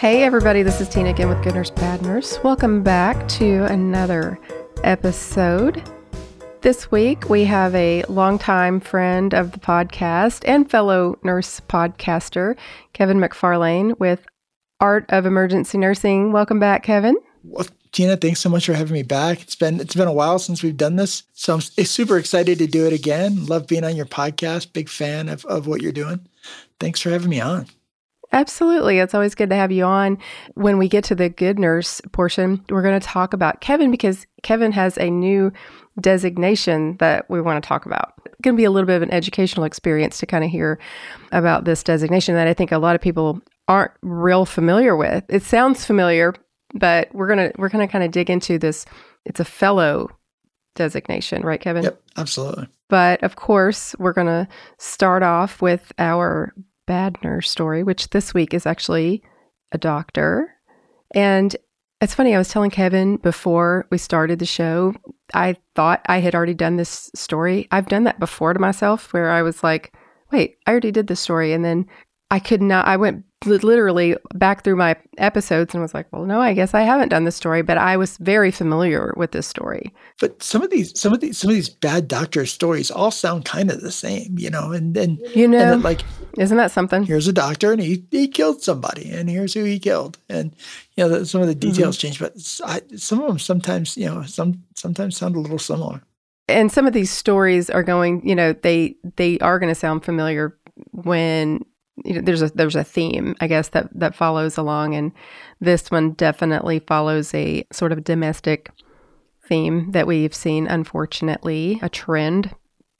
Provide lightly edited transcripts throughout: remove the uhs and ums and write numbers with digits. Hey everybody, this is Tina again with Good Nurse, Bad Nurse. Welcome back to another episode. This week we have a longtime friend of the podcast and fellow nurse podcaster, Kevin McFarlane with Art of Emergency Nursing. Welcome back, Kevin. Well, Tina, thanks so much for having me back. It's been a while since we've done this, so I'm super excited to do it again. Love being on your podcast. Big fan of what you're doing. Thanks for having me on. Absolutely. It's always good to have you on. When we get to the good nurse portion, we're going to talk about Kevin because Kevin has a new designation that we want to talk about. It's going to be a little bit of an educational experience to kind of hear about this designation that I think a lot of people aren't real familiar with. It sounds familiar, but we're going to kind of dig into this. It's a fellow designation, right, Kevin? Yep, absolutely. But of course, we're going to start off with our bad nurse story, which this week is actually a doctor. And it's funny, I was telling Kevin before we started the show, I thought I had already done this story. I've done that before to myself where I was like, wait, I already did this story. And then I went literally back through my episodes and was like, well, no, I guess I haven't done this story, but I was very familiar with this story. But some of these bad doctor stories all sound kind of the same, you know, and then like, isn't that something? Here's a doctor and he killed somebody and here's who he killed. And, you know, some of the details change, but some of them sometimes, you know, sometimes sound a little similar. And some of these stories are going, you know, they are going to sound familiar when, you know, there's a theme, I guess, that follows along, and this one definitely follows a sort of domestic theme that we've seen, unfortunately, a trend.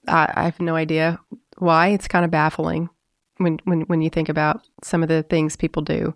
I have no idea why. It's kind of baffling when you think about some of the things people do.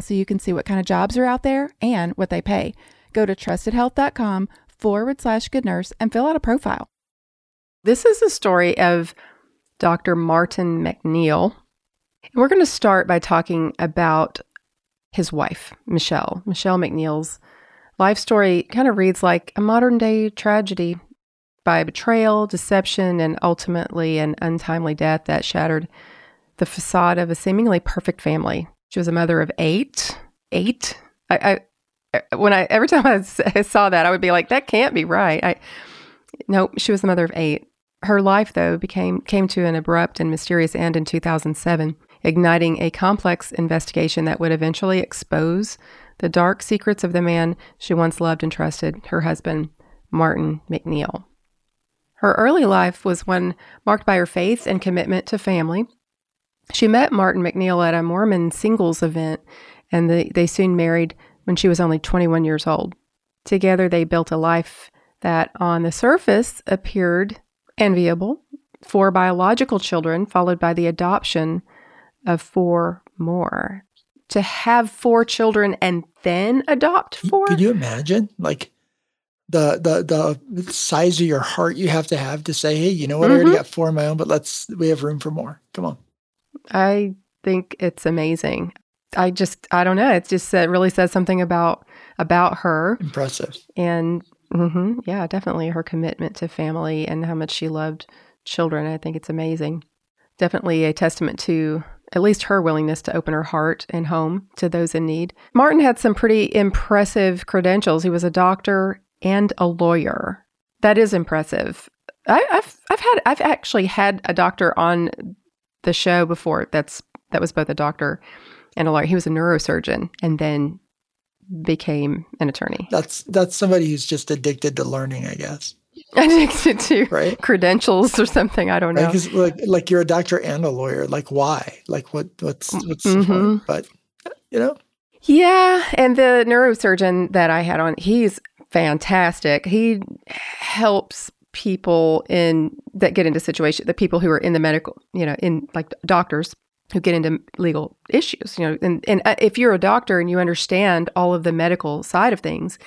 so you can see what kind of jobs are out there and what they pay. Go to trustedhealth.com/goodnurse and fill out a profile. This is a story of Dr. Martin MacNeill. We're going to start by talking about his wife, Michelle. Michelle MacNeill's life story kind of reads like a modern day tragedy. By betrayal, deception, and ultimately an untimely death that shattered the facade of a seemingly perfect family. She was a mother of eight. Every time I saw that, I would be like, that can't be right. Nope, she was the mother of eight. Her life, though, came to an abrupt and mysterious end in 2007, igniting a complex investigation that would eventually expose the dark secrets of the man she once loved and trusted, her husband, Martin MacNeill. Her early life was one marked by her faith and commitment to family. She met Martin MacNeill at a Mormon singles event, and they soon married when she was only 21 years old. Together, they built a life that, on the surface, appeared enviable. 4 biological children, followed by the adoption of 4 more. To have 4 children and then adopt 4? Could you imagine? Like, the size of your heart you have to say, hey, you know what, I already got 4 of my own, but we have room for more. Come on. I think it's amazing. I don't know. It really says something about her. Impressive. And yeah, definitely her commitment to family and how much she loved children. I think it's amazing. definitely a testament to at least her willingness to open her heart and home to those in need. Martin had some pretty impressive credentials. He was a doctor and a lawyer. That is impressive. I've actually had a doctor on the show before. That was both a doctor and a lawyer. He was a neurosurgeon and then became an attorney. That's somebody who's just addicted to learning, I guess. Addicted to credentials or something. I don't know. Because like you're a doctor and a lawyer. Like why? Like what's mm-hmm. But you know. Yeah, and the neurosurgeon that I had on, he's fantastic. He helps people who are in the medical, in like doctors who get into legal issues, and if you're a doctor and you understand all of the medical side of things,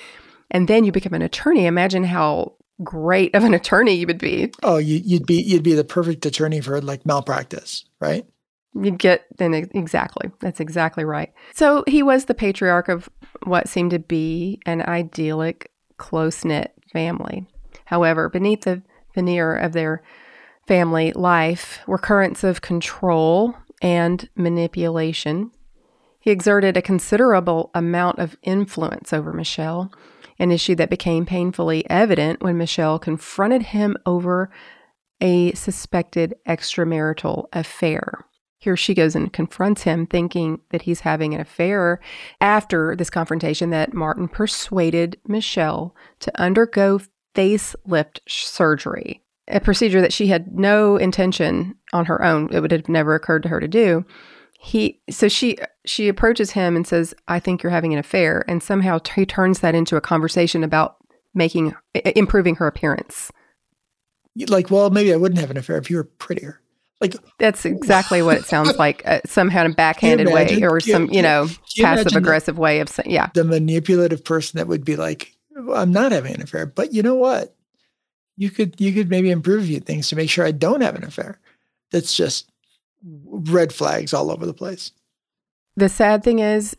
and then you become an attorney, imagine how great of an attorney you would be. Oh, you'd be the perfect attorney for like malpractice, right? Exactly. That's exactly right. So he was the patriarch of what seemed to be an idyllic, close-knit family. However, beneath the veneer of their family life were currents of control and manipulation. He exerted a considerable amount of influence over Michelle, an issue that became painfully evident when Michelle confronted him over a suspected extramarital affair. Here she goes and confronts him, thinking that he's having an affair. After this confrontation, that Martin persuaded Michelle to undergo facelift surgery, a procedure that she had no intention on her own. It would have never occurred to her to do. So she approaches him and says, "I think you're having an affair," and somehow he turns that into a conversation about improving her appearance. Like, well, maybe I wouldn't have an affair if you were prettier. Like that's exactly what it sounds like. Some kind of backhanded way, or some passive aggressive way of saying, yeah. The manipulative person that would be like, "I'm not having an affair, but you know what? You could maybe improve a few things to make sure I don't have an affair." That's just red flags all over the place. The sad thing is,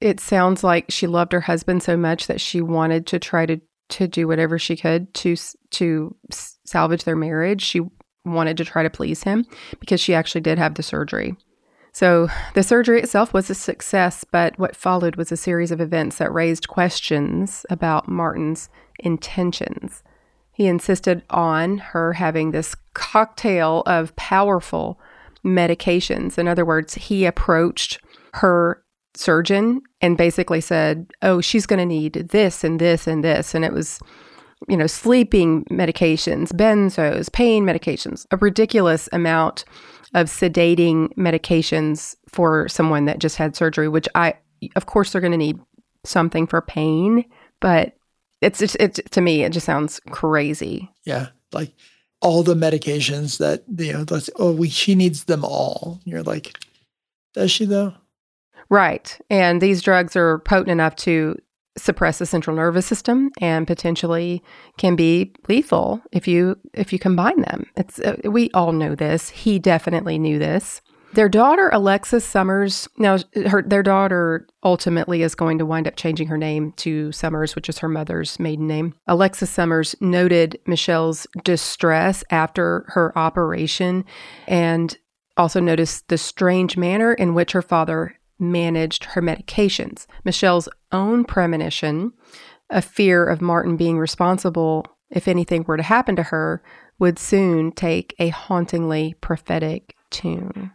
it sounds like she loved her husband so much that she wanted to try to do whatever she could to salvage their marriage. She wanted to try to please him because she actually did have the surgery. So the surgery itself was a success, but what followed was a series of events that raised questions about Martin's intentions. He insisted on her having this cocktail of powerful medications. In other words, he approached her surgeon and basically said, "Oh, she's going to need this and this and this." And it was, sleeping medications, benzos, pain medications, a ridiculous amount of sedating medications for someone that just had surgery, which of course they're going to need something for pain, but it's to me, it just sounds crazy. Yeah. Like all the medications that, she needs them all. You're like, does she though? Right. And these drugs are potent enough to suppress the central nervous system and potentially can be lethal if you combine them. We all know this. He definitely knew this. Their daughter, Alexis Summers, now their daughter ultimately is going to wind up changing her name to Summers, which is her mother's maiden name. Alexis Summers noted Michelle's distress after her operation and also noticed the strange manner in which her father managed her medications. Michelle's own premonition, a fear of Martin being responsible if anything were to happen to her, would soon take a hauntingly prophetic tune.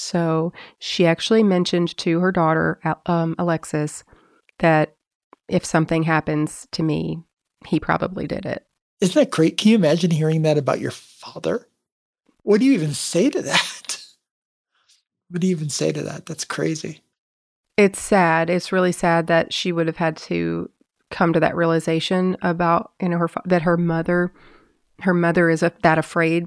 So she actually mentioned to her daughter, Alexis, that if something happens to me, he probably did it. Isn't that great? Can you imagine hearing that about your father? What do you even say to that? What do you even say to that? That's crazy. It's sad. It's really sad that she would have had to come to that realization about, that her mother is that afraid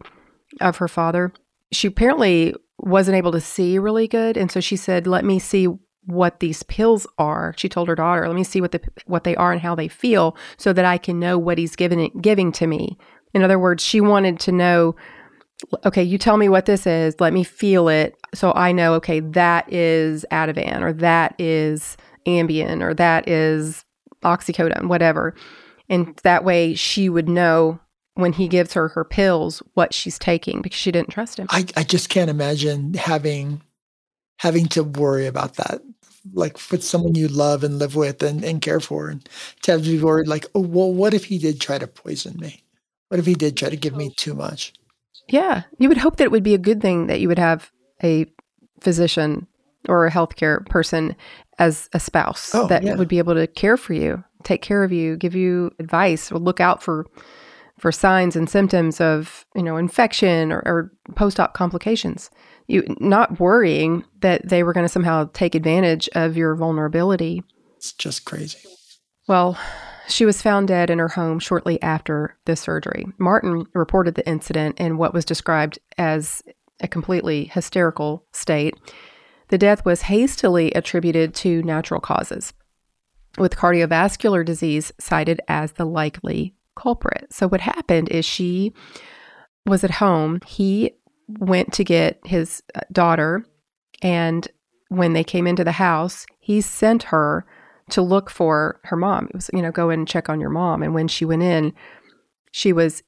of her father. She apparently wasn't able to see really good. And so she said, "Let me see what these pills are." She told her daughter, "Let me see what they are and how they feel so that I can know what he's giving to me." In other words, she wanted to know, okay, you tell me what this is. Let me feel it so I know, okay, that is Ativan or that is Ambien or that is oxycodone, whatever. And that way she would know when he gives her her pills, what she's taking because she didn't trust him. I just can't imagine having to worry about that. Like with someone you love and live with and care for, and to have to be worried like, oh, well, what if he did try to poison me? What if he did try to give me too much? Yeah. You would hope that it would be a good thing that you would have a physician or a healthcare person as a spouse that would be able to care for you, take care of you, give you advice, or look out for signs and symptoms of, infection or post-op complications. You not worrying that they were going to somehow take advantage of your vulnerability. It's just crazy. Well, she was found dead in her home shortly after the surgery. Martin reported the incident in what was described as a completely hysterical state. The death was hastily attributed to natural causes, with cardiovascular disease cited as the likely culprit. So what happened is she was at home. He went to get his daughter, and when they came into the house, he sent her to look for her mom. It was, go and check on your mom. And when she went in, she was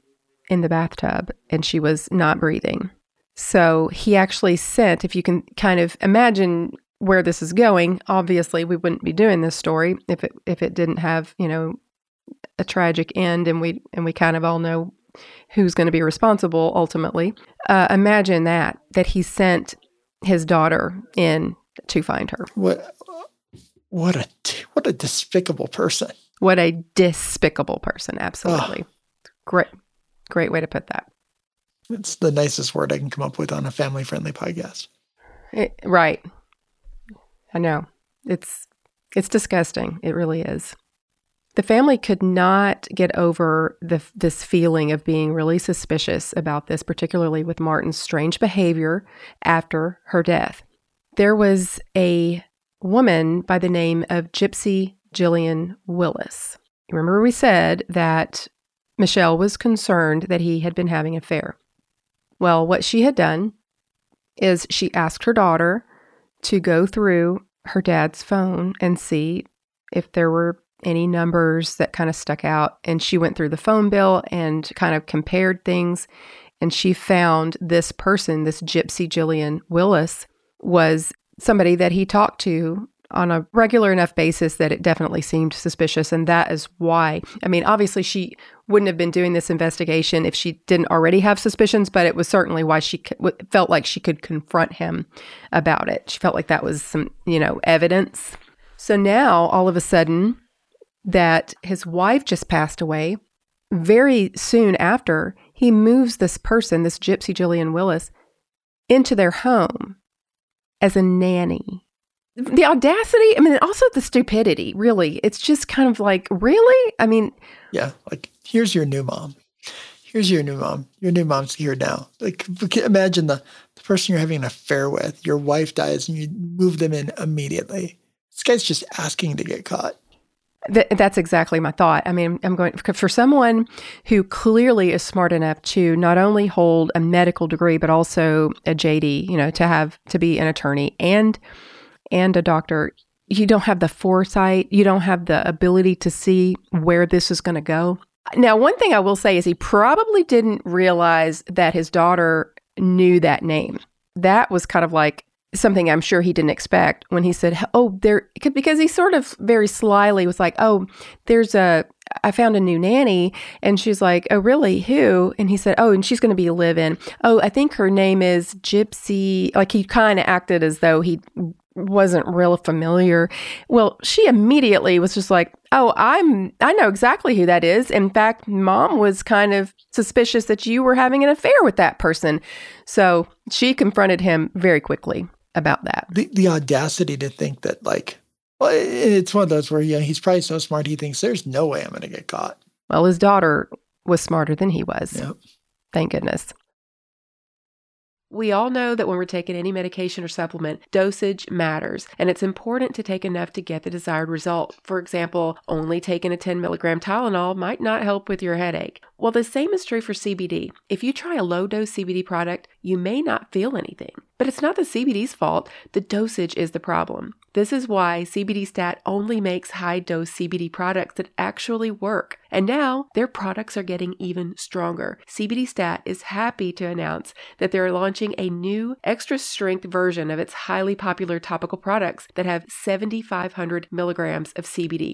in the bathtub and she was not breathing. So he actually sent, if you can kind of imagine where this is going, obviously we wouldn't be doing this story if it didn't have, a tragic end, and we kind of all know who's going to be responsible ultimately. Imagine that he sent his daughter in to find her. What a despicable person. What a despicable person, absolutely. Oh. Great way to put that. It's the nicest word I can come up with on a family-friendly podcast. Right. I know. It's disgusting. It really is. The family could not get over this feeling of being really suspicious about this, particularly with Martin's strange behavior after her death. There was a woman by the name of Gypsy Jillian Willis. Remember we said that Michelle was concerned that he had been having an affair. Well, what she had done is she asked her daughter to go through her dad's phone and see if there were any numbers that kind of stuck out. And she went through the phone bill and kind of compared things. And she found this person, this Gypsy Jillian Willis, was somebody that he talked to on a regular enough basis that it definitely seemed suspicious. And that is why, obviously she wouldn't have been doing this investigation if she didn't already have suspicions, but it was certainly why she felt like she could confront him about it. She felt like that was some, evidence. So now all of a sudden, that his wife just passed away, very soon after, he moves this person, this Gypsy Jillian Willis, into their home as a nanny. The audacity, and also the stupidity, really. It's just kind of like, really? Yeah, like, here's your new mom. Here's your new mom. Your new mom's here now. Like, imagine the person you're having an affair with, your wife dies, and you move them in immediately. This guy's just asking to get caught. That's exactly my thought. I'm going for someone who clearly is smart enough to not only hold a medical degree, but also a JD, to be an attorney and a doctor. You don't have the foresight. You don't have the ability to see where this is going to go. Now, one thing I will say is he probably didn't realize that his daughter knew that name. That was kind of like something I'm sure he didn't expect when he said, oh, there, because he sort of very slyly was like, oh, I found a new nanny. And she's like, oh, really? Who? And he said, oh, and she's going to be live-in. Oh, I think her name is Gypsy. Like he kind of acted as though he wasn't real familiar. Well, she immediately was just like, oh, I know exactly who that is. In fact, mom was kind of suspicious that you were having an affair with that person. So she confronted him very quickly about that. The audacity to think that, like, well, it's one of those where he's probably so smart he thinks there's no way I'm going to get caught. Well, his daughter was smarter than he was. Yep. Thank goodness. We all know that when we're taking any medication or supplement, dosage matters, and it's important to take enough to get the desired result. For example, only taking a 10 milligram Tylenol might not help with your headache. Well, the same is true for CBD. If you try a low-dose CBD product, you may not feel anything. But it's not the CBD's fault. The dosage is the problem. This is why CBD Stat only makes high-dose CBD products that actually work. And now, their products are getting even stronger. CBD Stat is happy to announce that they're launching a new extra-strength version of its highly popular topical products that have 7,500 milligrams of CBD.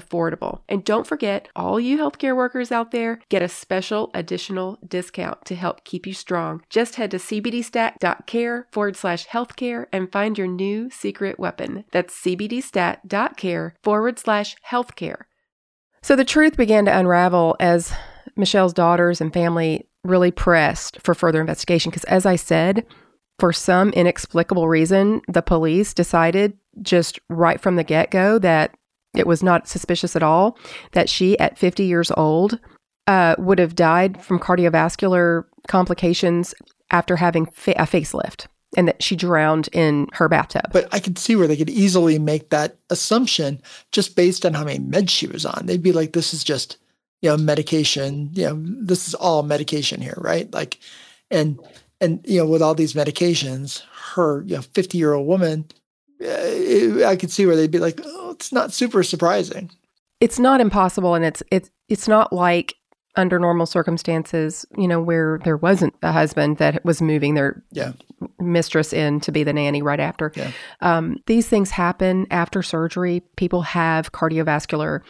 affordable. And don't forget, all you healthcare workers out there get a special additional discount to help keep you strong. Just head to cbdstat.care/healthcare and find your new secret weapon. That's cbdstat.care/healthcare. So the truth began to unravel as Michelle's daughters and family really pressed for further investigation. Because as I said, for some inexplicable reason, the police decided just right from the get-go that it was not suspicious at all that she, at 50 years old, would have died from cardiovascular complications after having a facelift, and that she drowned in her bathtub. But I could see where they could easily make that assumption just based on how many meds she was on. They'd be like, this is just, medication, this is all medication here, right? Like, and with all these medications, her, 50-year-old woman, I could see where they'd be like, oh, it's not super surprising. It's not impossible, and it's not like under normal circumstances, where there wasn't a husband that was moving their mistress in to be the nanny right after. Yeah. These things happen after surgery. People have cardiovascular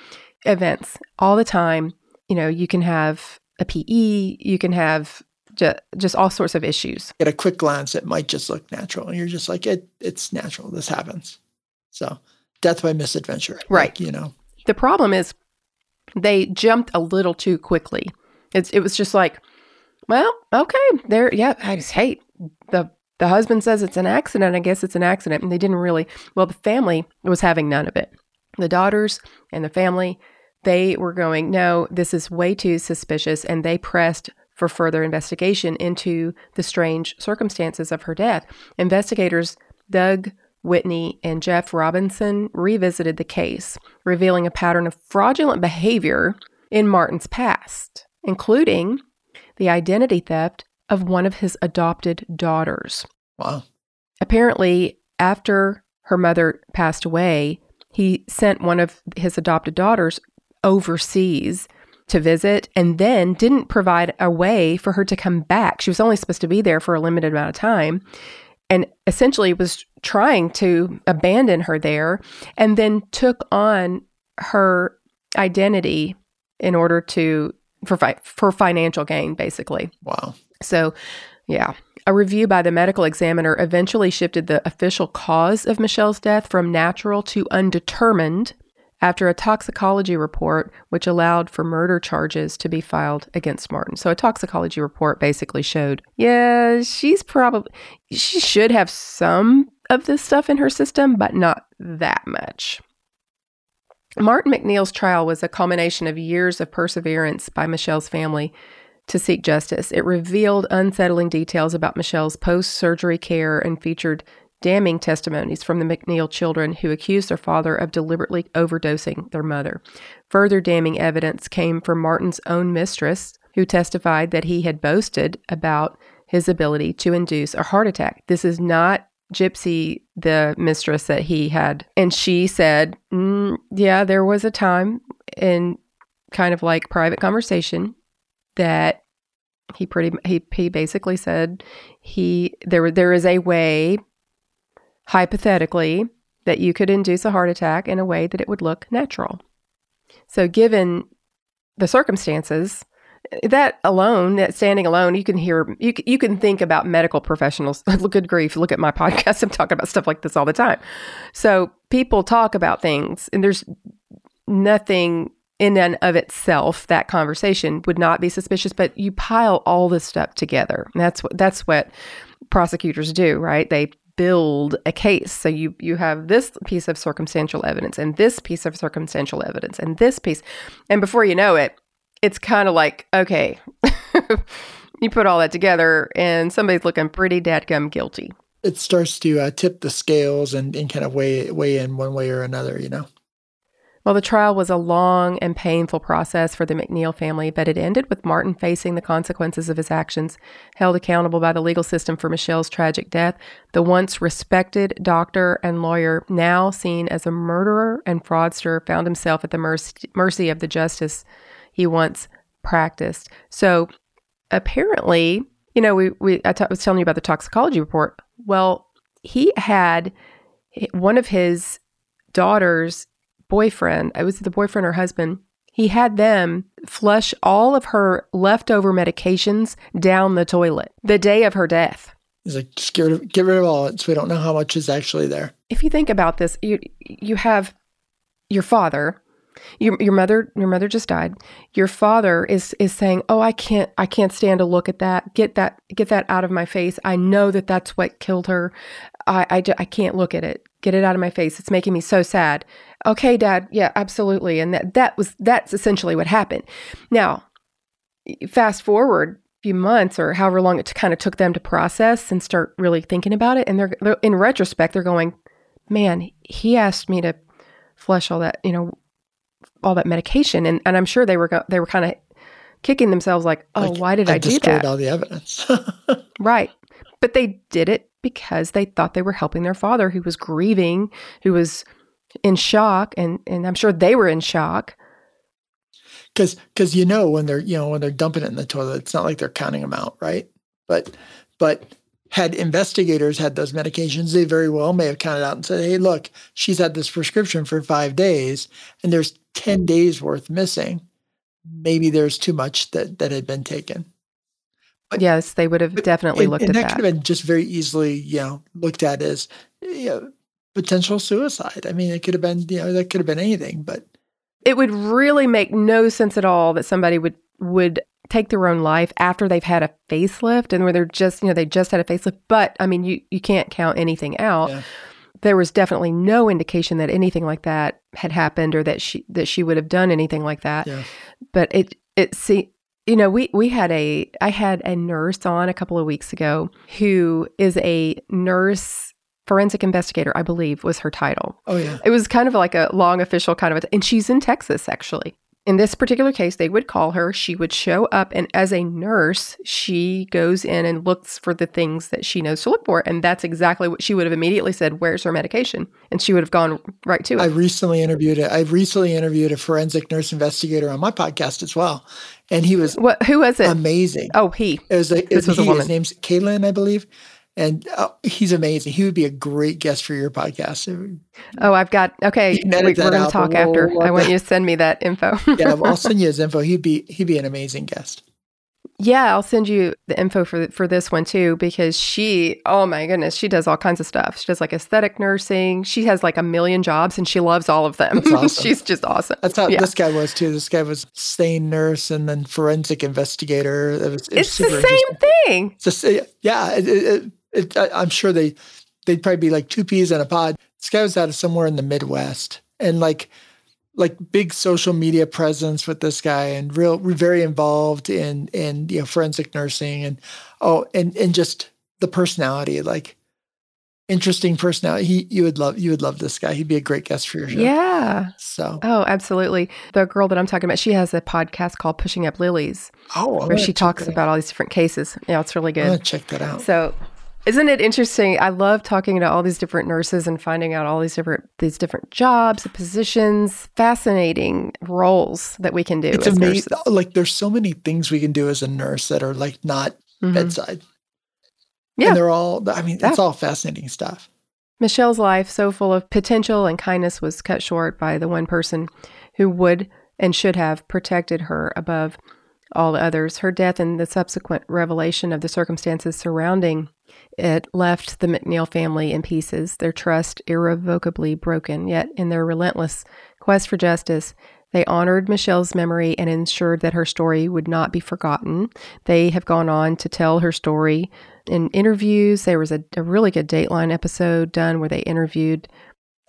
events all the time. You can have a PE, you can have just all sorts of issues. At a quick glance, it might just look natural, and you're just like, it's natural. This happens. So death by misadventure. Right. The problem is they jumped a little too quickly. It was just like, well, okay, there. Yeah, I just hate the husband says it's an accident. I guess it's an accident. And they didn't really, well, the family was having none of it. The daughters and the family, they were going, no, this is way too suspicious. And they pressed for further investigation into the strange circumstances of her death. Investigators Doug Whitney and Jeff Robinson revisited the case, revealing a pattern of fraudulent behavior in Martin's past, including the identity theft of one of his adopted daughters. Wow. Apparently, after her mother passed away, he sent one of his adopted daughters overseas to visit, and then didn't provide a way for her to come back. She was only supposed to be there for a limited amount of time, and essentially was trying to abandon her there, and then took on her identity in order to, for financial gain, basically. Wow. So, yeah. A review by the medical examiner eventually shifted the official cause of Michelle's death from natural to undetermined, after a toxicology report, which allowed for murder charges to be filed against Martin. So a toxicology report basically showed, she should have some of this stuff in her system, but not that much. Martin MacNeill's trial was a culmination of years of perseverance by Michelle's family to seek justice. It revealed unsettling details about Michelle's post-surgery care and featured damning testimonies from the MacNeill children, who accused their father of deliberately overdosing their mother. Further damning evidence came from Martin's own mistress, who testified that he had boasted about his ability to induce a heart attack. This is not Gypsy, the mistress that he had. And she said, there was a time in kind of like private conversation that he basically said there is a way, hypothetically, that you could induce a heart attack in a way that it would look natural. So given the circumstances, that standing alone, you can think about medical professionals. Good grief, look at my podcast. I'm talking about stuff like this all the time. So people talk about things, and there's nothing in and of itself, that conversation would not be suspicious, but you pile all this stuff together. And that's what prosecutors do, right? They build a case. So you have this piece of circumstantial evidence and this piece of circumstantial evidence and this piece. And before you know it, it's kind of like, okay, you put all that together and somebody's looking pretty dadgum guilty. It starts to tip the scales and kind of weigh in one way or another, you know? Well, the trial was a long and painful process for the MacNeill family, but it ended with Martin facing the consequences of his actions, held accountable by the legal system for Michelle's tragic death, the once respected doctor and lawyer, now seen as a murderer and fraudster, found himself at the mercy of the justice he once practiced. So apparently, you know, I was telling you about the toxicology report. Well, he had one of his daughters' boyfriend, it was the boyfriend or husband, he had them flush all of her leftover medications down the toilet the day of her death. He's like, just get rid of all of it, so we don't know how much is actually there. If you think about this, you have your father, your mother just died. Your father is saying, oh, I can't stand to look at that. Get that out of my face. I know that that's what killed her. I can't look at it. Get it out of my face. It's making me so sad. Okay, Dad. Yeah, absolutely. And that's essentially what happened. Now, fast forward a few months or however long it kind of took them to process and start really thinking about it. And they're in retrospect, they're going, man, he asked me to flush all that, you know, all that medication. And I'm sure they were kind of kicking themselves like, oh, why did I do that? I destroyed all the evidence. Right. But they did it because they thought they were helping their father, who was grieving, who was in shock, and I'm sure they were in shock. Because when they're dumping it in the toilet, it's not like they're counting them out, right? But had investigators had those medications, they very well may have counted out and said, hey, look, she's had this prescription for 5 days, and there's 10 days worth missing. Maybe there's too much that had been taken. But, yes, they would have definitely looked at that. And that could have been just very easily, looked at as potential suicide. I mean, it could have been, that could have been anything. But it would really make no sense at all that somebody would take their own life after they've had a facelift and where they're just, they just had a facelift. But I mean, you can't count anything out. Yeah. There was definitely no indication that anything like that had happened or that she would have done anything like that. Yeah. But I had a nurse on a couple of weeks ago who is a nurse forensic investigator, I believe was her title. Oh yeah. It was kind of like a long official kind of, and she's in Texas actually. In this particular case, they would call her, she would show up, and as a nurse, she goes in and looks for the things that she knows to look for, and that's exactly what she would have immediately said, where's her medication? And she would have gone right to it. I recently interviewed a forensic nurse investigator on my podcast as well, and he was Who was it? Amazing. Oh, he. It was a woman. His name's Caitlin, I believe. And he's amazing. He would be a great guest for your podcast. Oh, we're going to talk after. I want you to send me that info. Yeah, I'll send you his info. He'd be an amazing guest. Yeah, I'll send you the info for this one too, because she, oh my goodness, she does all kinds of stuff. She does like aesthetic nursing. She has like 1 million jobs and she loves all of them. That's awesome. She's just awesome. That's how this guy was too. This guy was sane nurse and then forensic investigator. It's the same thing. I'm sure they'd probably be like two peas in a pod. This guy was out of somewhere in the Midwest and like big social media presence with this guy and very involved in forensic nursing and just the personality, like interesting personality. You would love this guy. He'd be a great guest for your show. Yeah. So. Oh, absolutely. The girl that I'm talking about, she has a podcast called Pushing Up Lilies. Oh, where she talks about all these different cases. Yeah, it's really good. I'm gonna check that out. So, isn't it interesting? I love talking to all these different nurses and finding out all these different jobs, positions, fascinating roles that we can do. It's amazing. Like there's so many things we can do as a nurse that are like not bedside. Yeah. And they're all, it's all fascinating stuff. Michelle's life, so full of potential and kindness, was cut short by the one person who would and should have protected her above all others. Her death and the subsequent revelation of the circumstances surrounding it left the MacNeill family in pieces, their trust irrevocably broken. Yet in their relentless quest for justice, They honored Michelle's memory and ensured that her story would not be forgotten. They have gone on to tell her story in interviews. There was a really good Dateline episode done where they interviewed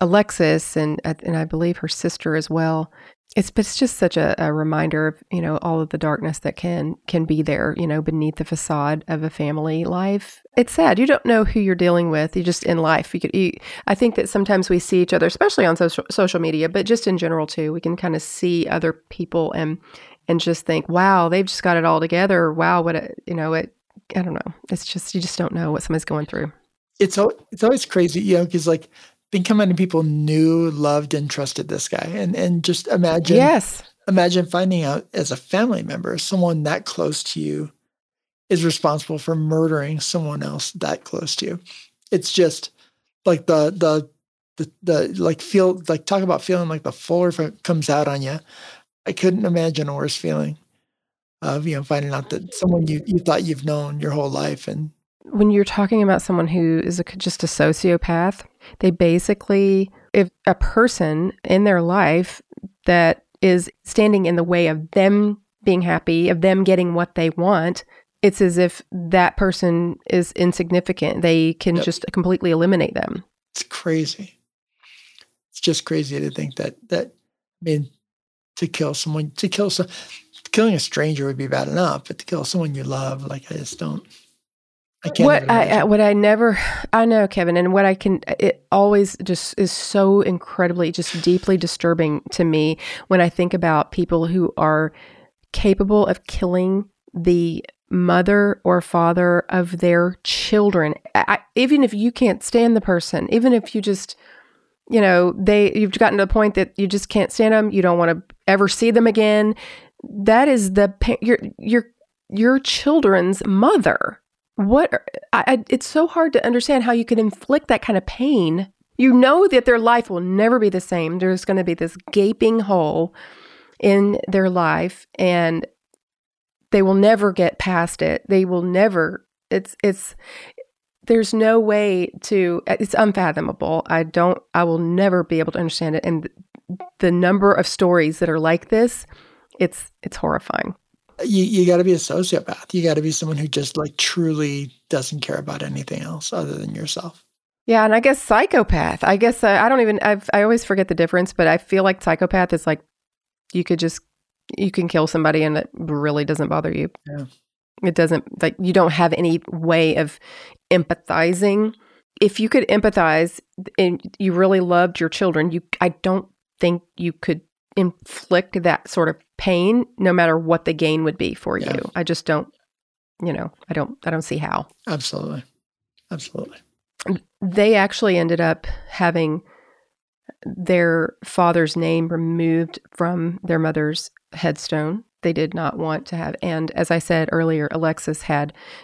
Alexis and I believe her sister as well. It's just such a reminder of, you know, all of the darkness that can be there, you know, beneath the facade of a family life. It's sad. You don't know who you're dealing with. You just in life. I think that sometimes we see each other, especially on social media, but just in general too. We can kind of see other people and just think, wow, they've just got it all together. Wow, I don't know. It's just, you just don't know what somebody's going through. It's always crazy, you know, because like, think how many people knew, loved, and trusted this guy. And just imagine, imagine finding out as a family member, someone that close to you is responsible for murdering someone else that close to you. It's just like talk about feeling like the fuller comes out on you. I couldn't imagine a worse feeling of, you know, finding out that someone you thought you've known your whole life. And when you're talking about someone who is just a sociopath, they basically, if a person in their life that is standing in the way of them being happy, of them getting what they want, it's as if that person is insignificant. They can just completely eliminate them. It's crazy. It's just crazy to think that killing a stranger would be bad enough, but to kill someone you love, like I just don't. I know, Kevin, and what I can, it always just is so incredibly, just deeply disturbing to me when I think about people who are capable of killing the mother or father of their children. Even if you can't stand the person, even if you just, you know, you've gotten to the point that you just can't stand them, you don't want to ever see them again. That is your children's mother. It's so hard to understand how you can inflict that kind of pain. You know that their life will never be the same. There's going to be this gaping hole in their life, and they will never get past it. They will never. There's no way to. It's unfathomable. I will never be able to understand it. And the number of stories that are like this, it's horrifying. You got to be a sociopath. You got to be someone who just like truly doesn't care about anything else other than yourself. Yeah. And I guess psychopath, I always forget the difference, but I feel like psychopath is like, you can kill somebody and it really doesn't bother you. Yeah. It doesn't, like, you don't have any way of empathizing. If you could empathize and you really loved your children, I don't think you could inflict that sort of pain, no matter what the gain would be for you. I just don't, you know, I don't see how. Absolutely. Absolutely. They actually ended up having their father's name removed from their mother's headstone. They did not want to have. And as I said earlier, Alexis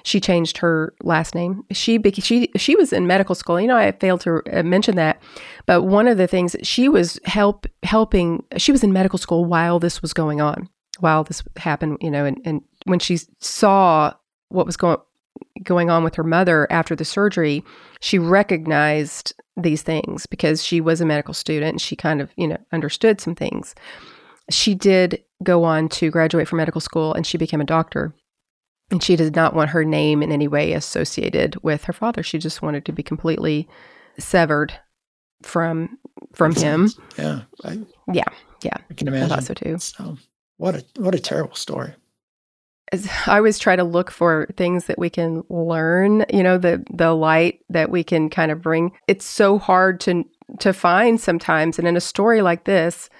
she changed her last name. She was in medical school. You know, I failed to mention that, but one of the things she was helping, she was in medical school while this was going on, while this happened, you know, and when she saw what was going on with her mother after the surgery, she recognized these things because she was a medical student and she kind of, you know, understood some things. She did go on to graduate from medical school and she became a doctor. And she did not want her name in any way associated with her father. She just wanted to be completely severed from him. Yeah. I can imagine. I thought so too. So, what a terrible story. As I always try to look for things that we can learn, you know, the light that we can kind of bring. It's so hard to find sometimes. And in a story like this,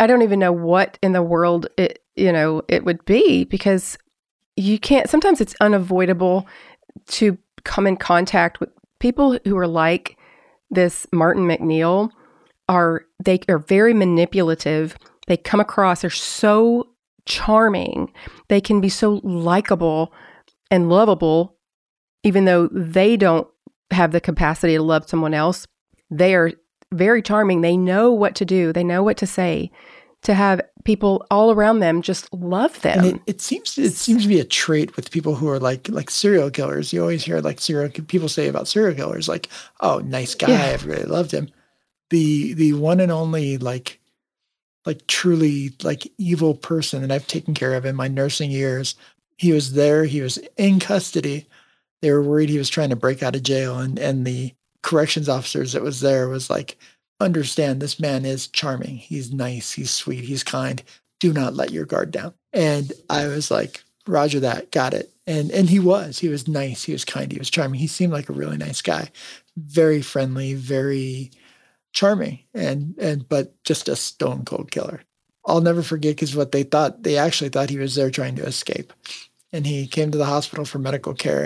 I don't even know what in the world it would be, because you can't, sometimes it's unavoidable to come in contact with people who are like this. Martin MacNeill, they are very manipulative. They come across, they're so charming. They can be so likable and lovable, even though they don't have the capacity to love someone else. They are very charming. They know what to do. They know what to say to have people all around them just love them. And it seems to be a trait with people who are like serial killers. You always hear like people say about serial killers, like, oh, nice guy. Yeah. Everybody loved him. The one and only like like truly like evil person that I've taken care of in my nursing years. He was there. He was in custody. They were worried he was trying to break out of jail. And the corrections officers that was there was like, understand, this man is charming. He's nice. He's sweet. He's kind. Do not let your guard down. And I was like, Roger that. Got it. And he was nice. He was kind. He was charming. He seemed like a really nice guy. Very friendly, very charming, but just a stone cold killer. I'll never forget because what they thought, they actually thought he was there trying to escape. And he came to the hospital for medical care,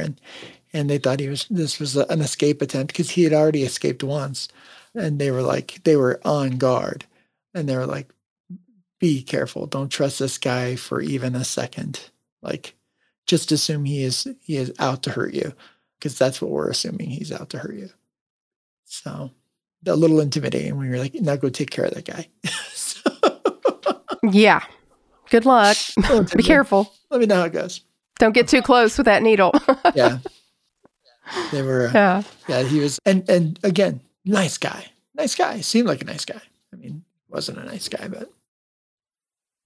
and they thought this was an escape attempt because he had already escaped once. And they were on guard, and they were like, be careful. Don't trust this guy for even a second. Like, just assume he is out to hurt you, because that's what we're assuming, he's out to hurt you. So a little intimidating when you're like, now go take care of that guy. So, yeah. Good luck. Be careful. Let me know how it goes. Don't get too close with that needle. Yeah. They were, yeah, he was, and again, nice guy. Nice guy. Seemed like a nice guy. I mean, wasn't a nice guy, but.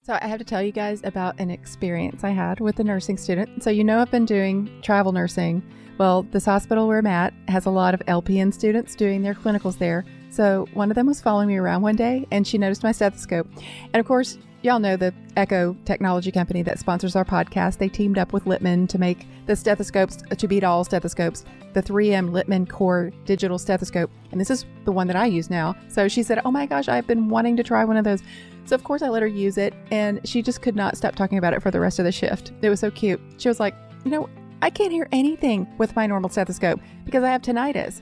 So I have to tell you guys about an experience I had with a nursing student. So, you know, I've been doing travel nursing. Well, this hospital where I'm at has a lot of LPN students doing their clinicals there. So one of them was following me around one day, and she noticed my stethoscope. And of course, y'all know the Eko technology company that sponsors our podcast. They teamed up with Littmann to make the stethoscopes to beat all stethoscopes, the 3M Littmann Core digital stethoscope. And this is the one that I use now. So she said, oh my gosh, I've been wanting to try one of those. So of course I let her use it, and she just could not stop talking about it for the rest of the shift. It was so cute. She was like, you know, I can't hear anything with my normal stethoscope because I have tinnitus.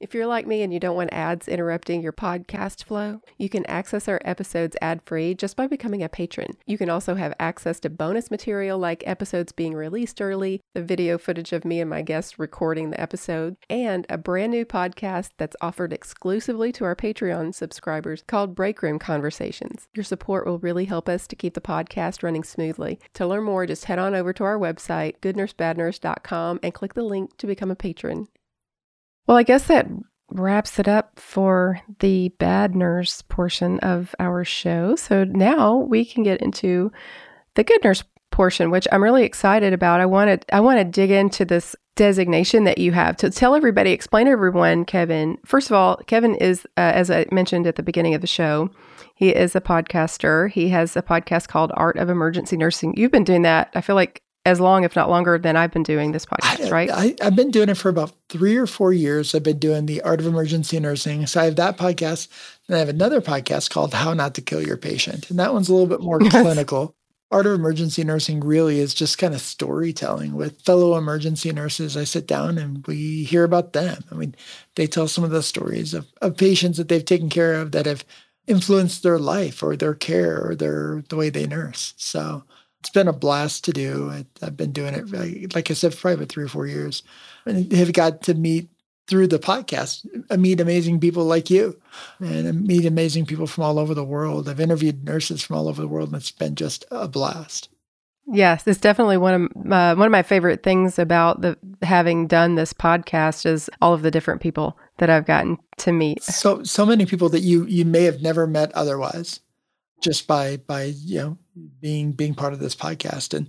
If you're like me and you don't want ads interrupting your podcast flow, you can access our episodes ad-free just by becoming a patron. You can also have access to bonus material like episodes being released early, the video footage of me and my guests recording the episode, and a brand new podcast that's offered exclusively to our Patreon subscribers called Break Room Conversations. Your support will really help us to keep the podcast running smoothly. To learn more, just head on over to our website, goodnursebadnurse.com, and click the link to become a patron. Well, I guess that wraps it up for the bad nurse portion of our show. So now we can get into the good nurse portion, which I'm really excited about. I want to dig into this designation that you have. To tell everybody, explain to everyone, Kevin. First of all, Kevin is, as I mentioned at the beginning of the show, he is a podcaster. He has a podcast called Art of Emergency Nursing. You've been doing that, I feel like, as long, if not longer, than I've been doing this podcast, right? I've been doing it for about 3 or 4 years. I've been doing the Art of Emergency Nursing. So I have that podcast. Then I have another podcast called How Not to Kill Your Patient. And that one's a little bit more clinical. Art of Emergency Nursing really is just kind of storytelling with fellow emergency nurses. I sit down and we hear about them. I mean, they tell some of the stories of patients that they've taken care of that have influenced their life or their care or the way they nurse. So it's been a blast to do. I've been doing it, like I said, probably about 3 or 4 years, and have got to meet through the podcast. I meet amazing people like you, and I meet amazing people from all over the world. I've interviewed nurses from all over the world, and it's been just a blast. Yes, it's definitely one of my favorite things about having done this podcast is all of the different people that I've gotten to meet. So many people that you may have never met otherwise. just by being part of this podcast,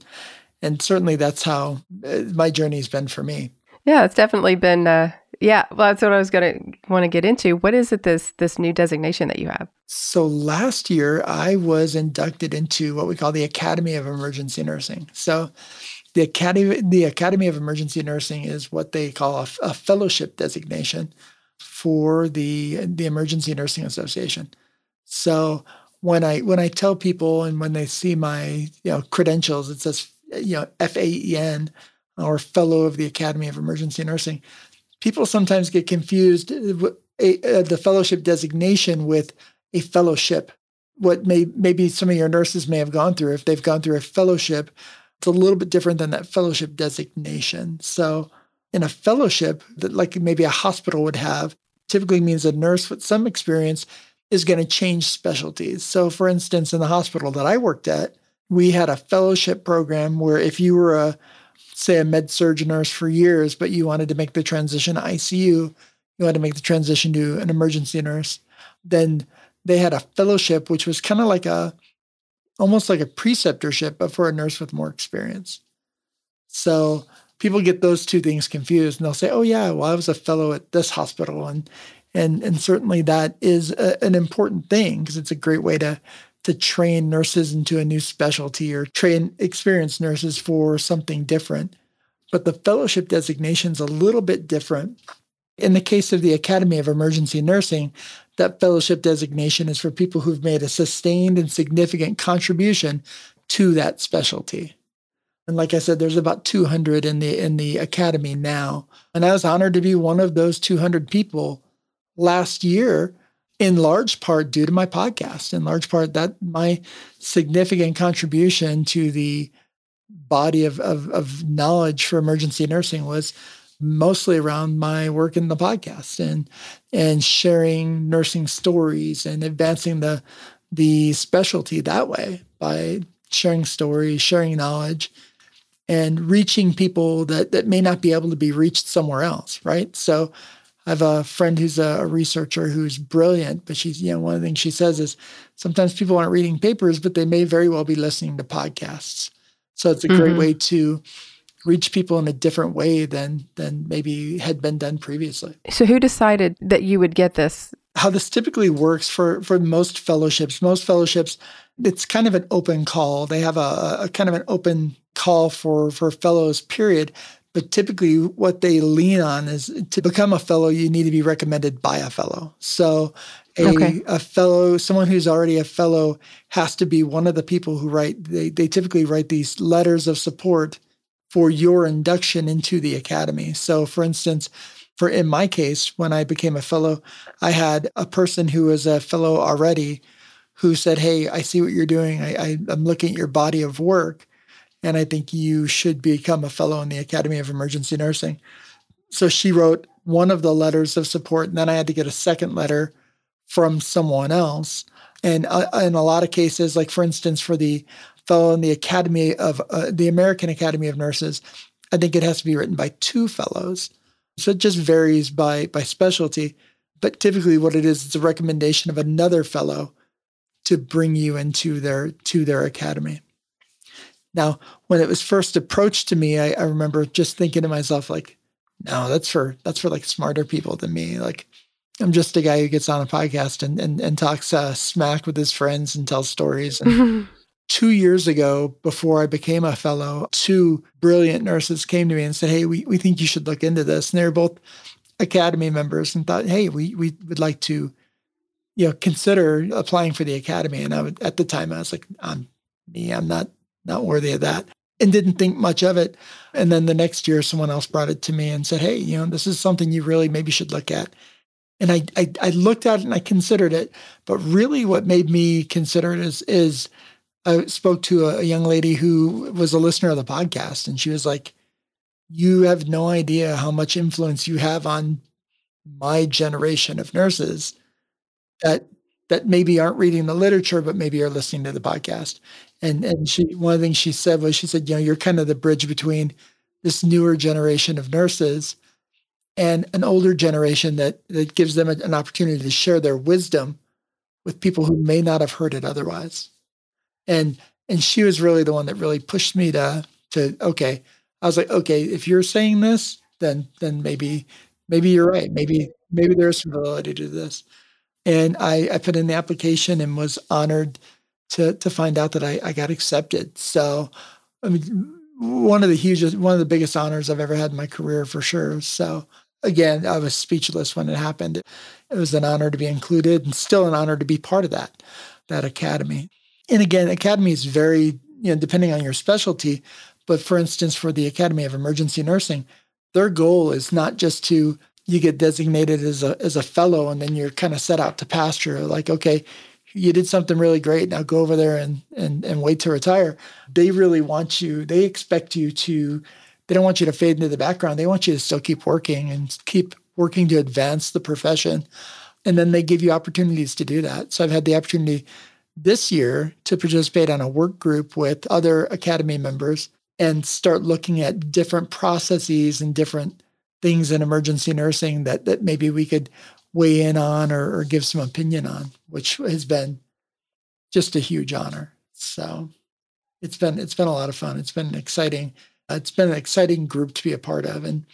and certainly that's how my journey has been for me. Yeah, it's definitely been. Well, that's what I was want to get into. What is it this new designation that you have? So last year I was inducted into what we call the Academy of Emergency Nursing. So the Academy of Emergency Nursing is what they call a fellowship designation for the Emergency Nursing Association. So when I tell people and when they see my credentials, it says FAEN or Fellow of the Academy of Emergency Nursing. People sometimes get confused the fellowship designation with a fellowship. What maybe some of your nurses may have gone through, if they've gone through a fellowship, it's a little bit different than that fellowship designation. So in a fellowship that like maybe a hospital would have, typically means a nurse with some experience is going to change specialties. So for instance, in the hospital that I worked at, we had a fellowship program where if you were a med-surg nurse for years, but you wanted to make the transition to ICU, you wanted to make the transition to an emergency nurse, then they had a fellowship, which was kind of like almost like a preceptorship, but for a nurse with more experience. So people get those two things confused, and they'll say, oh yeah, well, I was a fellow at this hospital. And certainly that is an important thing, because it's a great way to train nurses into a new specialty or train experienced nurses for something different. But the fellowship designation's a little bit different. In the case of the Academy of Emergency Nursing, that fellowship designation is for people who've made a sustained and significant contribution to that specialty. And like I said, there's about 200 in the academy now. And I was honored to be one of those 200 people last year, in large part due to my podcast, in large part that my significant contribution to the body of knowledge for emergency nursing was mostly around my work in the podcast and sharing nursing stories and advancing the specialty that way by sharing stories, sharing knowledge, and reaching people that may not be able to be reached somewhere else, right? So I have a friend who's a researcher who's brilliant, but she's, one of the things she says is sometimes people aren't reading papers, but they may very well be listening to podcasts. So it's a great way to reach people in a different way than maybe had been done previously. So who decided that you would get this? How this typically works for most fellowships. Most fellowships, it's kind of an open call. They have a kind of an open call for fellows, period. But typically what they lean on is to become a fellow, you need to be recommended by a fellow. So a fellow, someone who's already a fellow has to be one of the people who they typically write these letters of support for your induction into the academy. So for instance, in my case, when I became a fellow, I had a person who was a fellow already who said, hey, I see what you're doing. I'm looking at your body of work, and I think you should become a fellow in the Academy of Emergency Nursing. So she wrote one of the letters of support, and then I had to get a second letter from someone else. And in a lot of cases, like for instance, for the fellow in the Academy of the American Academy of Nurses, I think it has to be written by two fellows. So it just varies by specialty. But typically what it is, it's a recommendation of another fellow to bring you into their academy. Now, when it was first approached to me, I remember just thinking to myself, like, no, that's for like smarter people than me. Like, I'm just a guy who gets on a podcast and talks smack with his friends and tells stories. And 2 years ago, before I became a fellow, two brilliant nurses came to me and said, hey, we think you should look into this. And they were both academy members and thought, hey, we would like to, consider applying for the academy. And at the time, I was like, I'm not worthy of that, and didn't think much of it. And then the next year, someone else brought it to me and said, hey, this is something you really maybe should look at. And I looked at it and I considered it, but really what made me consider it is I spoke to a young lady who was a listener of the podcast, and she was like, you have no idea how much influence you have on my generation of nurses that maybe aren't reading the literature, but maybe are listening to the podcast. And one of the things she said was, she said, you're kind of the bridge between this newer generation of nurses and an older generation that gives them an opportunity to share their wisdom with people who may not have heard it otherwise. And she was really the one that really pushed me to okay. I was like, okay, if you're saying this, then maybe you're right. Maybe there's some validity to this. And I put in the application and was honored to find out that I got accepted. So I mean, one of the biggest honors I've ever had in my career for sure. So again, I was speechless when it happened. It was an honor to be included and still an honor to be part of that academy. And again, academy is very, depending on your specialty, but for instance, for the Academy of Emergency Nursing, their goal is not just to, you get designated as a fellow and then you're kind of set out to pasture. Like, okay, you did something really great. Now go over there and wait to retire. They really want you, they expect you to, they don't want you to fade into the background. They want you to still keep working and keep working to advance the profession. And then they give you opportunities to do that. So I've had the opportunity this year to participate on a work group with other academy members and start looking at different processes and different things in emergency nursing that maybe we could weigh in on or give some opinion on, which has been just a huge honor. So it's been a lot of fun. It's been an exciting group to be a part of. And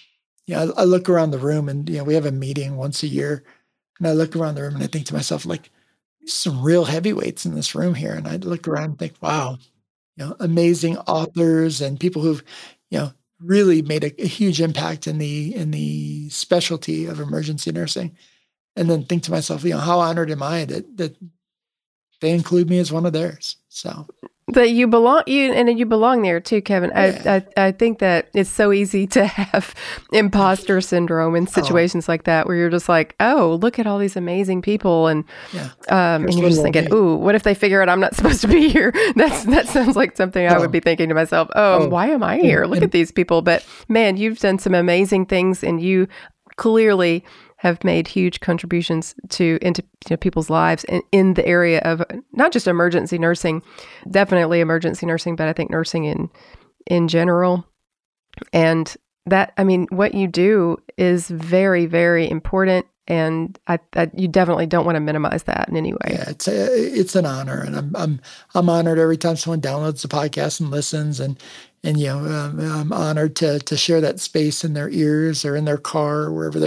I look around the room and we have a meeting once a year, and I look around the room and I think to myself, like, some real heavyweights in this room here. And I look around and think, wow, amazing authors and people who've, really made a huge impact in the specialty of emergency nursing. And then think to myself, how honored am I that they include me as one of theirs. So that you belong there too, Kevin. Yeah. I think that it's so easy to have imposter syndrome in situations like that, where you're just like, oh, look at all these amazing people, and you're just thinking, ooh, what if they figure out I'm not supposed to be here? That sounds like something I would be thinking to myself. Oh, why am I here? Look at these people. But man, you've done some amazing things, and you clearly have made huge contributions into people's lives in the area of not just emergency nursing, definitely emergency nursing, but I think nursing in general. And that, I mean, what you do is very, very important. And you definitely don't want to minimize that in any way. Yeah, it's an honor. And I'm honored every time someone downloads the podcast and listens, and I'm honored to share that space in their ears or in their car or wherever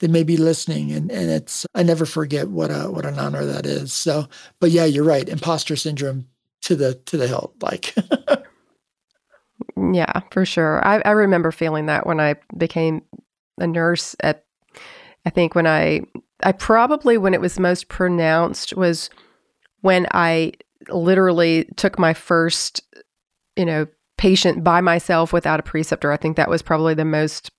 they may be listening. And it's, I never forget what an honor that is. So, but yeah, you're right. Imposter syndrome to the hilt, like. Yeah, for sure. I remember feeling that when I became a nurse when it was most pronounced was when I literally took my first, patient by myself without a preceptor. I think that was probably the most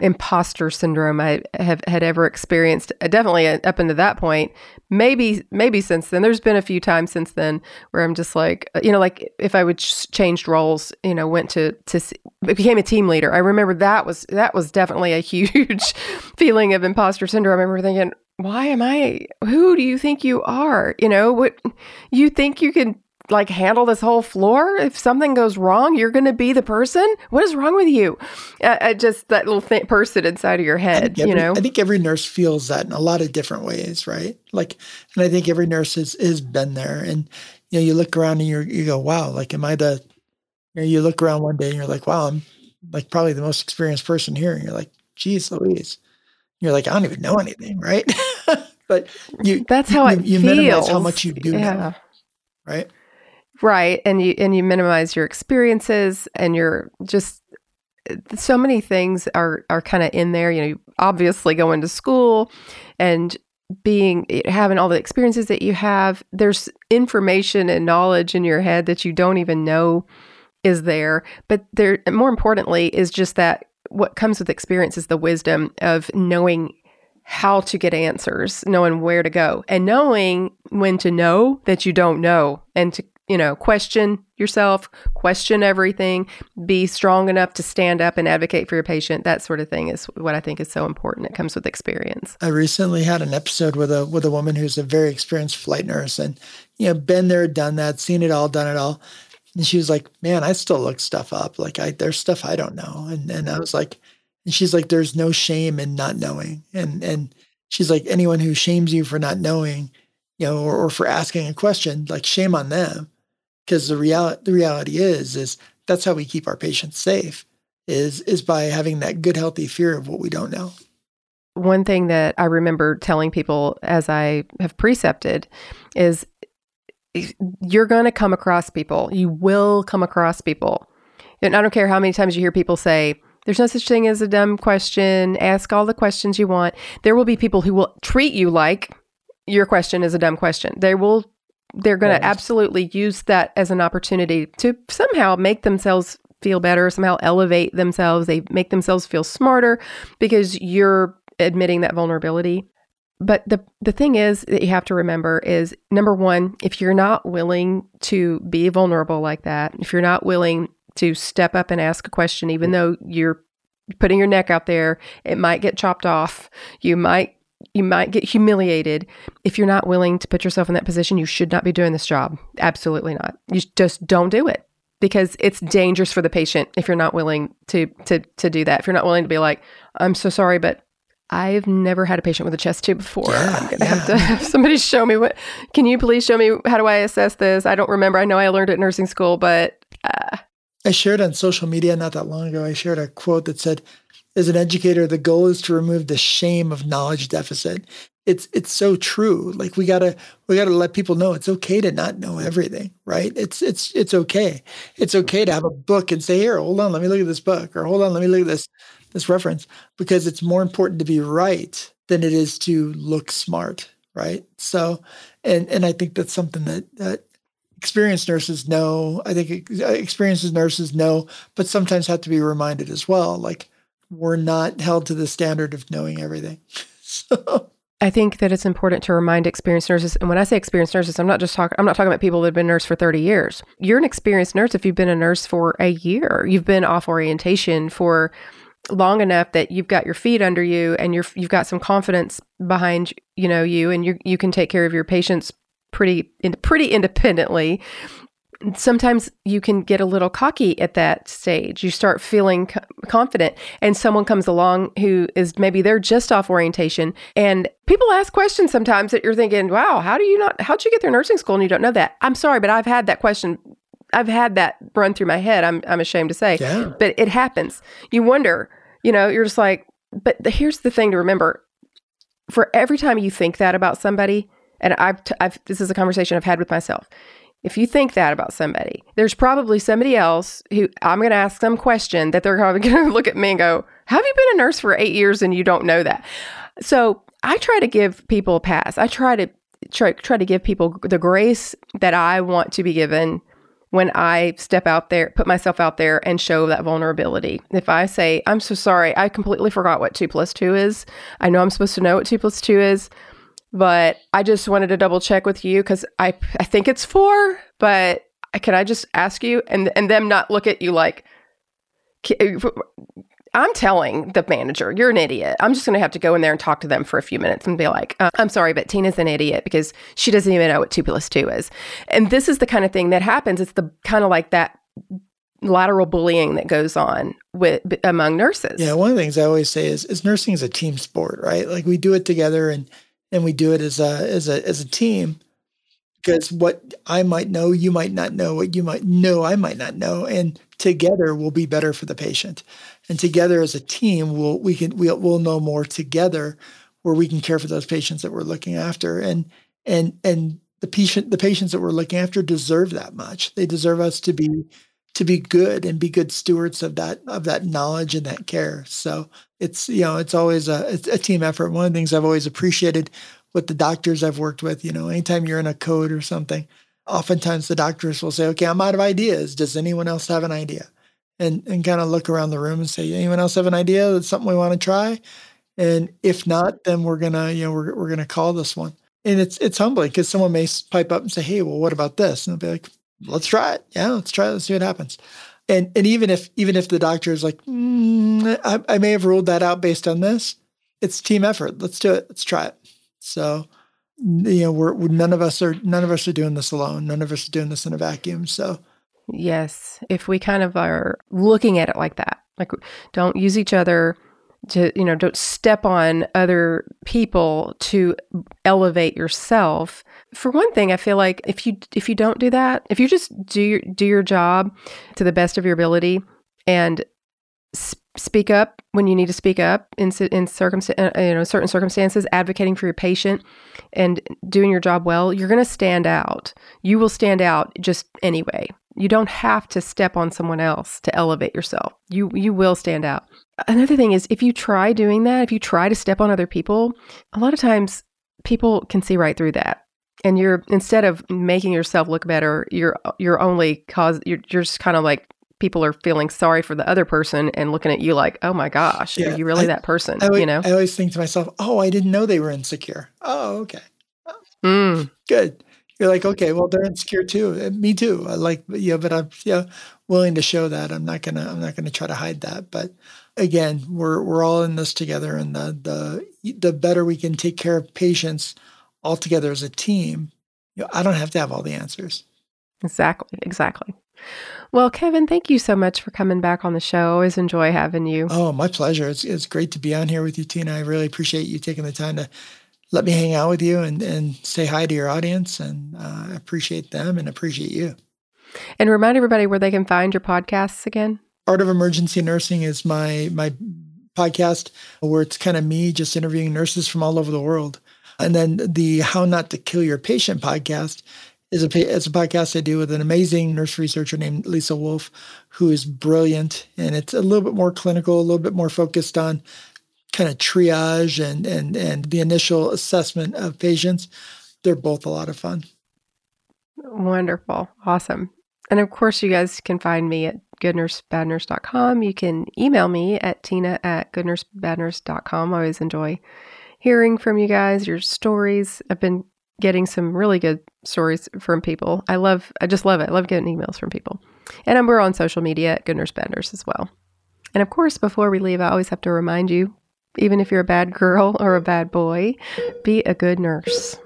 imposter syndrome I had ever experienced. Definitely up into that point. Maybe since then, there's been a few times since then where I'm just like, like if I would changed roles, became a team leader. I remember that was definitely a huge feeling of imposter syndrome. I remember thinking, why am I? Who do you think you are? What you think you can like handle this whole floor? If something goes wrong, you're going to be the person? What is wrong with you? Just that little person inside of your head, I think every nurse feels that in a lot of different ways, right? Like, and I think every nurse has been there. And, you look around and you go, wow, like, am I the, you look around one day and you're like, wow, I'm like probably the most experienced person here. And you're like, geez, Louise. You're like, I don't even know anything, right? But that's how you minimize how much you do know, right? Right. And you minimize your experiences, and you're just, so many things are kind of in there, obviously going to school and having all the experiences that you have. There's information and knowledge in your head that you don't even know is there. But there, more importantly, is just that what comes with experience is the wisdom of knowing how to get answers, knowing where to go, and knowing when to know that you don't know, and to, question yourself, question everything, be strong enough to stand up and advocate for your patient. That sort of thing is what I think is so important. It comes with experience. I recently had an episode with a woman who's a very experienced flight nurse, and, been there, done that, seen it all, done it all. And she was like, man, I still look stuff up. Like there's stuff I don't know. And I was like, and she's like, there's no shame in not knowing. And she's like, anyone who shames you for not knowing you know, or for asking a question, like shame on them. Because the reality is that's how we keep our patients safe, is by having that good, healthy fear of what we don't know. One thing that I remember telling people as I have precepted is you're going to come across people. You will come across people. And I don't care how many times you hear people say, there's no such thing as a dumb question. Ask all the questions you want. There will be people who will treat you like your question is a dumb question. They're going to absolutely use that as an opportunity to somehow make themselves feel better, somehow elevate themselves. They make themselves feel smarter because you're admitting that vulnerability. But the thing is that you have to remember is, number one, if you're not willing to be vulnerable like that, if you're not willing to step up and ask a question, even though you're putting your neck out there, it might get chopped off. You might get humiliated. If you're not willing to put yourself in that position, you should not be doing this job. Absolutely not. You just don't do it, because it's dangerous for the patient if you're not willing to do that. If you're not willing to be like, I'm so sorry, but I've never had a patient with a chest tube before. I'm going to have to have somebody show me what, can you please show me, how do I assess this? I don't remember. I know I learned it in nursing school, but. I shared on social media not that long ago, I shared a quote that said, as an educator, the goal is to remove the shame of knowledge deficit. It's so true. Like we gotta let people know it's okay to not know everything, right? It's okay. It's okay to have a book and say, here, hold on, let me look at this book, or hold on, let me look at this reference, because it's more important to be right than it is to look smart, right? So, and I think that's something that experienced nurses know. I think experienced nurses know, but sometimes have to be reminded as well. Like, we're not held to the standard of knowing everything. So. I think that it's important to remind experienced nurses. And when I say experienced nurses, I'm not talking about people that have been nurse for 30 years. You're an experienced nurse if you've been a nurse for a year. You've been off orientation for long enough that you've got your feet under you and you've got some confidence behind, you know, you, and you can take care of your patients pretty independently. Sometimes you can get a little cocky at that stage. You start feeling confident, and someone comes along who is maybe they're just off orientation, and people ask questions sometimes that you're thinking, wow, how'd you get through nursing school and you don't know that? I'm sorry, but I've had that question. I've had that run through my head. I'm ashamed to say, but it happens. You wonder, you know, you're just like, but here's the thing to remember. For every time you think that about somebody, and this is a conversation I've had with myself. If you think that about somebody, there's probably somebody else who I'm going to ask some question that they're probably going to look at me and go, have you been a nurse for 8 years and you don't know that? So I try to give people a pass. I try to give people the grace that I want to be given when I step out there, put myself out there and show that vulnerability. If I say, I'm so sorry, I completely forgot what 2 plus 2 is. I know I'm supposed to know what 2 plus 2 is, but I just wanted to double check with you because I think it's 4, but can I just ask you and them not look at you like, I'm telling the manager, you're an idiot. I'm just going to have to go in there and talk to them for a few minutes and be like, I'm sorry, but Tina's an idiot because she doesn't even know what 2 plus 2 is. And this is the kind of thing that happens. It's the kind of like that lateral bullying that goes on among nurses. Yeah, one of the things I always say is nursing is a team sport, right? Like we do it together and we do it as a team, because what I might know, you might not know. What you might know, I might not know. And together we'll be better for the patient. And together as a team, we'll know more together, where we can care for those patients that we're looking after. And the patients that we're looking after deserve that much. They deserve us to be good and be good stewards of that knowledge and that care. So it's, you know, it's always a team effort. One of the things I've always appreciated with the doctors I've worked with, you know, anytime you're in a code or something, oftentimes the doctors will say, okay, I'm out of ideas. Does anyone else have an idea? And kind of look around the room and say, anyone else have an idea? That's something we want to try. And if not, then we're going to call this one. And it's humbling because someone may pipe up and say, hey, well, what about this? And they'll be like, let's try it. Yeah, let's try it. Let's see what happens. And even if the doctor is like, I may have ruled that out based on this, it's team effort. Let's do it. Let's try it. So, you know, none of us are doing this alone. None of us are doing this in a vacuum. So, yes, if we kind of are looking at it like that, like don't use each other to, you know, don't step on other people to elevate yourself. For one thing, I feel like if you don't do that, if you just do your job to the best of your ability and speak up when you need to speak up in certain circumstances, advocating for your patient and doing your job well, you're going to stand out. You will stand out just anyway. You don't have to step on someone else to elevate yourself. You will stand out. Another thing is if you try doing that, if you try to step on other people, a lot of times people can see right through that. And you're, instead of making yourself look better, you're just kind of like, people are feeling sorry for the other person and looking at you like, oh my gosh, yeah, are you really that person? I always think to myself, oh, I didn't know they were insecure. Oh, okay. Oh, good. You're like, okay, well, they're insecure too. Me too. I like, yeah, but I'm willing to show that. I'm not gonna try to hide that. But again, we're all in this together, and the better we can take care of patients all together as a team, I don't have to have all the answers. Exactly. Well, Kevin, thank you so much for coming back on the show. I always enjoy having you. Oh, my pleasure. It's great to be on here with you, Tina. I really appreciate you taking the time to let me hang out with you and say hi to your audience. And I appreciate them and appreciate you. And remind everybody where they can find your podcasts again. Art of Emergency Nursing is my podcast, where it's kind of me just interviewing nurses from all over the world. And then the How Not to Kill Your Patient podcast is a podcast I do with an amazing nurse researcher named Lisa Wolf, who is brilliant. And it's a little bit more clinical, a little bit more focused on kind of triage and the initial assessment of patients. They're both a lot of fun. Wonderful. Awesome. And of course, you guys can find me at goodnursebadnurse.com. You can email me at tina@goodnursebadnurse.com. I always enjoy hearing from you guys, your stories. I've been getting some really good stories from people. I just love it. I love getting emails from people. And we're on social media at Good Nurse Bad Nurse as well. And of course, before we leave, I always have to remind you, even if you're a bad girl or a bad boy, be a good nurse.